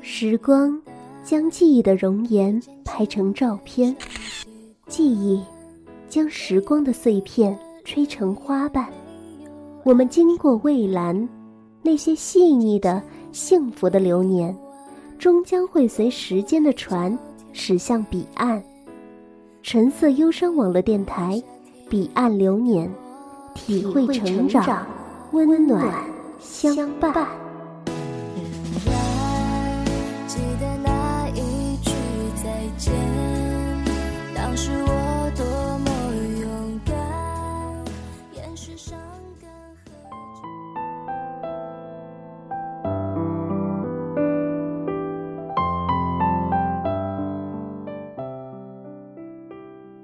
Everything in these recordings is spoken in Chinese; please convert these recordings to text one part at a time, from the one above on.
时光将记忆的容颜拍成照片，记忆将时光的碎片吹成花瓣。我们经过蔚蓝，那些细腻的幸福的流年，终将会随时间的船驶向彼岸。橙色忧伤网络电台，彼岸流年，体会成长，温暖相伴。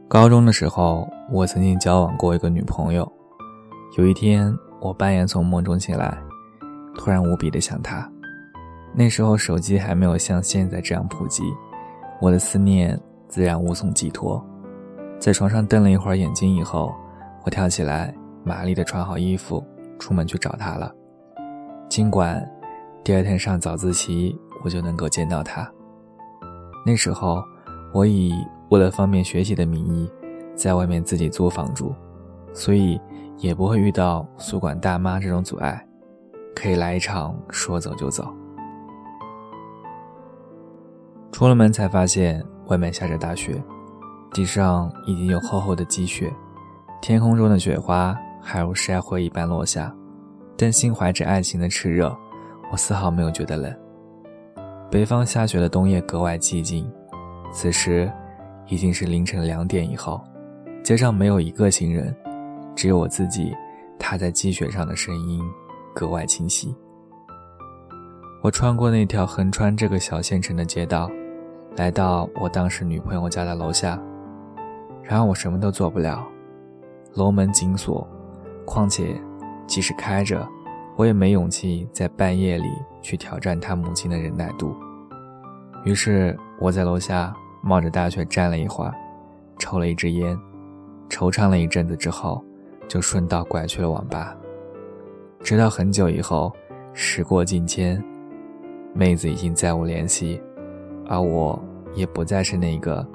高中的时候，我曾经交往过一个女朋友。有一天，我半夜从梦中醒来，突然无比的想她。那时候手机还没有像现在这样普及，我的思念自然无从寄托。在床上瞪了一会儿眼睛以后，我跳起来，麻利地穿好衣服，出门去找她了。尽管第二天上早自习，我就能够见到她。那时候，我以为了方便学习的名义，在外面自己租房住，所以也不会遇到宿管大妈这种阻碍，可以来一场说走就走。出了门才发现外面下着大雪，地上已经有厚厚的积雪，天空中的雪花还如筛灰一般落下，但心怀着爱情的炽热，我丝毫没有觉得冷。北方下雪的冬夜格外寂静，此时已经是凌晨2点以后，街上没有一个行人，只有我自己踏在积雪上的声音格外清晰。我穿过那条横穿这个小县城的街道，来到我当时女朋友家的楼下，然而我什么都做不了，楼门紧锁，况且即使开着，我也没勇气在半夜里去挑战她母亲的忍耐度。于是我在楼下冒着大雪站了一会儿，抽了一支烟，惆怅了一阵子之后，就顺道拐去了网吧。直到很久以后，时过境迁，妹子已经再无联系，而我也不再是那个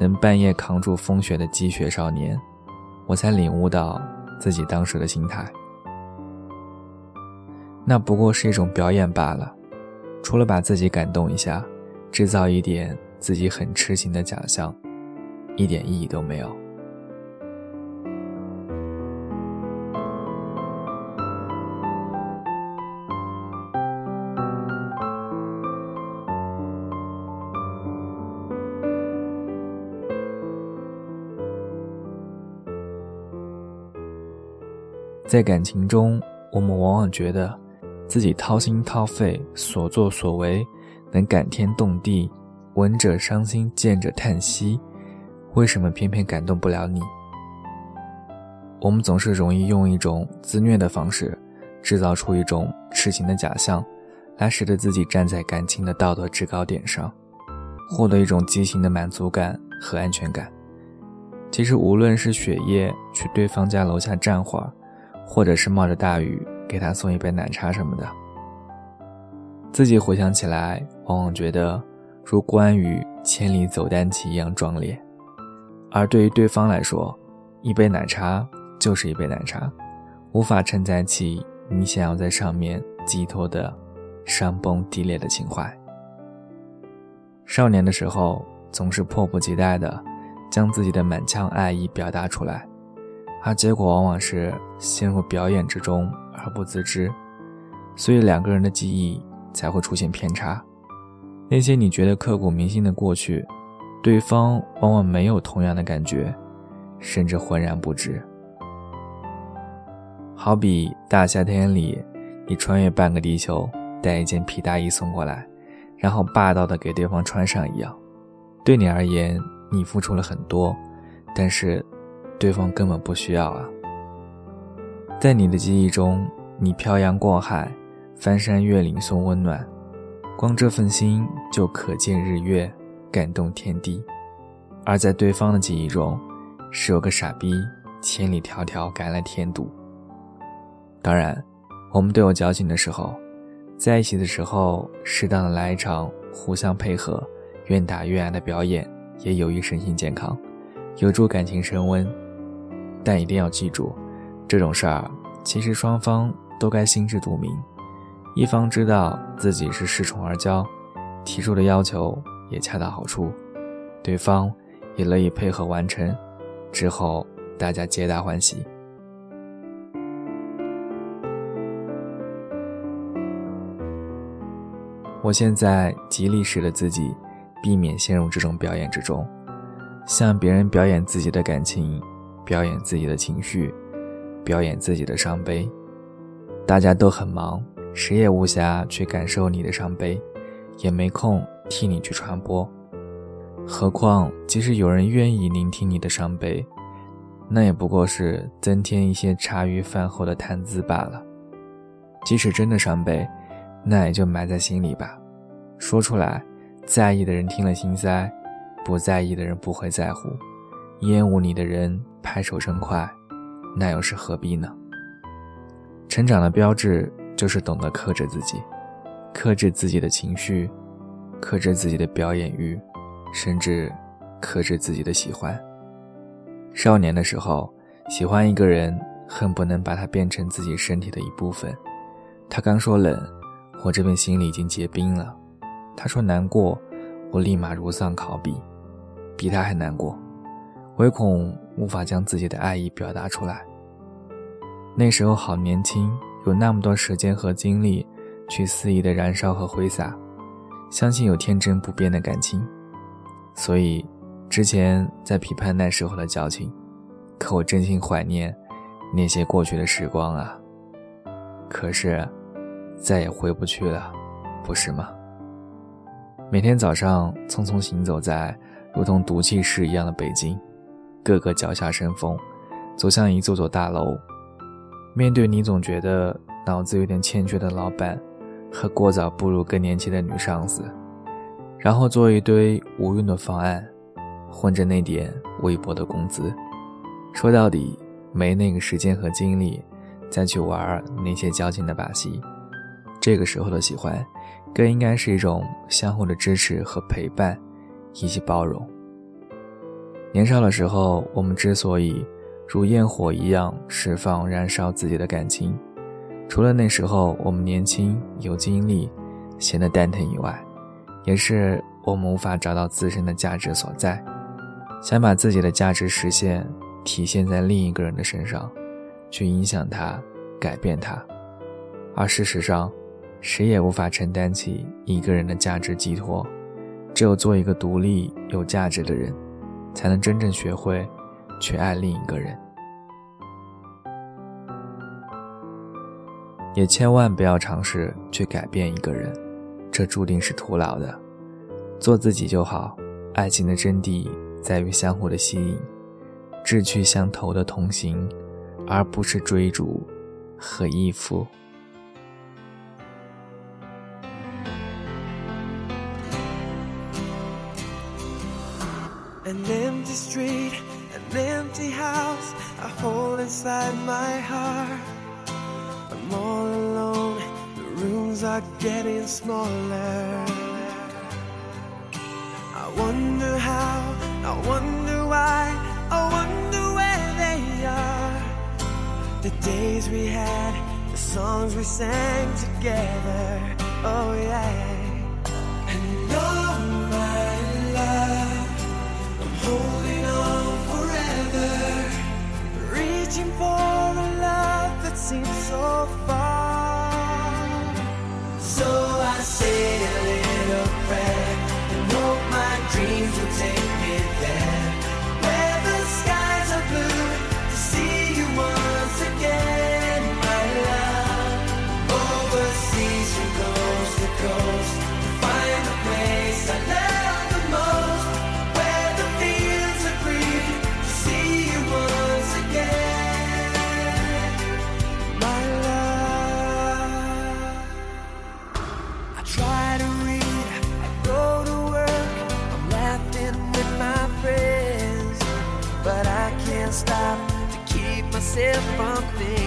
能半夜扛住风雪的积雪少年，我才领悟到自己当时的心态，那不过是一种表演罢了，除了把自己感动一下，制造一点自己很痴情的假象，一点意义都没有。在感情中，我们往往觉得自己掏心掏肺，所作所为能感天动地，闻者伤心，见者叹息，为什么偏偏感动不了你？我们总是容易用一种自虐的方式，制造出一种痴情的假象，来使得自己站在感情的道德制高点上，获得一种畸形的满足感和安全感。其实无论是雪夜去对方家楼下站会儿，或者是冒着大雨给他送一杯奶茶什么的，自己回想起来，往往觉得如关羽千里走单骑一样壮烈，而对于对方来说，一杯奶茶就是一杯奶茶，无法承载起你想要在上面寄托的山崩地裂的情怀。少年的时候，总是迫不及待地将自己的满腔爱意表达出来，而结果往往是陷入表演之中而不自知，所以两个人的记忆才会出现偏差。那些你觉得刻骨铭心的过去，对方往往没有同样的感觉，甚至浑然不知。好比大夏天里，你穿越半个地球，带一件皮大衣送过来，然后霸道地给对方穿上一样。对你而言，你付出了很多，但是对方根本不需要啊。在你的记忆中，你漂洋过海，翻山越岭送温暖，光这份心就可见日月，感动天地。而在对方的记忆中，是有个傻逼千里迢迢赶来添堵。当然，我们都有矫情的时候，在一起的时候，适当的来一场互相配合、愿打愿挨的表演，也有益身心健康，有助感情升温。但一定要记住，这种事儿其实双方都该心知肚明，一方知道自己是恃宠而骄，提出的要求也恰到好处，对方也乐意配合完成，之后大家皆大欢喜。我现在极力使得自己避免陷入这种表演之中，向别人表演自己的感情，表演自己的情绪，表演自己的伤悲。大家都很忙，谁也无暇去感受你的伤悲，也没空替你去传播。何况即使有人愿意聆听你的伤悲，那也不过是增添一些茶余饭后的谈资罢了。即使真的伤悲，那也就埋在心里吧，说出来，在意的人听了心塞，不在意的人不会在乎，厌恶你的人拍手称快，那又是何必呢？成长的标志就是懂得克制自己，克制自己的情绪，克制自己的表演欲，甚至克制自己的喜欢。少年的时候，喜欢一个人，恨不能把他变成自己身体的一部分。他刚说冷，我这边心里已经结冰了。他说难过，我立马如丧考妣，比他还难过，唯恐无法将自己的爱意表达出来。那时候好年轻，有那么多时间和精力去肆意的燃烧和挥洒，相信有天真不变的感情，所以之前在批判那时候的矫情，可我真心怀念那些过去的时光啊，可是再也回不去了，不是吗？每天早上匆匆行走在如同毒气室一样的北京，各个脚下生风，走向一座座大楼，面对你总觉得脑子有点欠缺的老板和过早步入更年期的女上司，然后做一堆无用的方案，混着那点微薄的工资，说到底没那个时间和精力再去玩那些矫情的把戏。这个时候的喜欢更应该是一种相互的支持和陪伴，以及包容。年少的时候，我们之所以如焰火一样释放燃烧自己的感情，除了那时候我们年轻有精力闲得蛋疼以外，也是我们无法找到自身的价值所在，想把自己的价值实现体现在另一个人的身上，去影响他，改变他。而事实上，谁也无法承担起一个人的价值寄托，只有做一个独立有价值的人，才能真正学会去爱另一个人。也千万不要尝试去改变一个人，这注定是徒劳的。做自己就好。爱情的真谛在于相互的吸引，志趣相投的同行，而不是追逐和依附。An empty street, an empty house, a hole inside my heart. I'm all alone, the rooms are getting smaller. I wonder how, I wonder why, I wonder where they are. The days we had, the songs we sang together, oh yeah.Holding on forever, reaching for a love that seems so far. So I say a little prayer and hope my dreams will take me there, where the skies are blue, to see you once again, my love. Overseas from coast to coast, to find the place I love the most.Stop to keep myself from thinking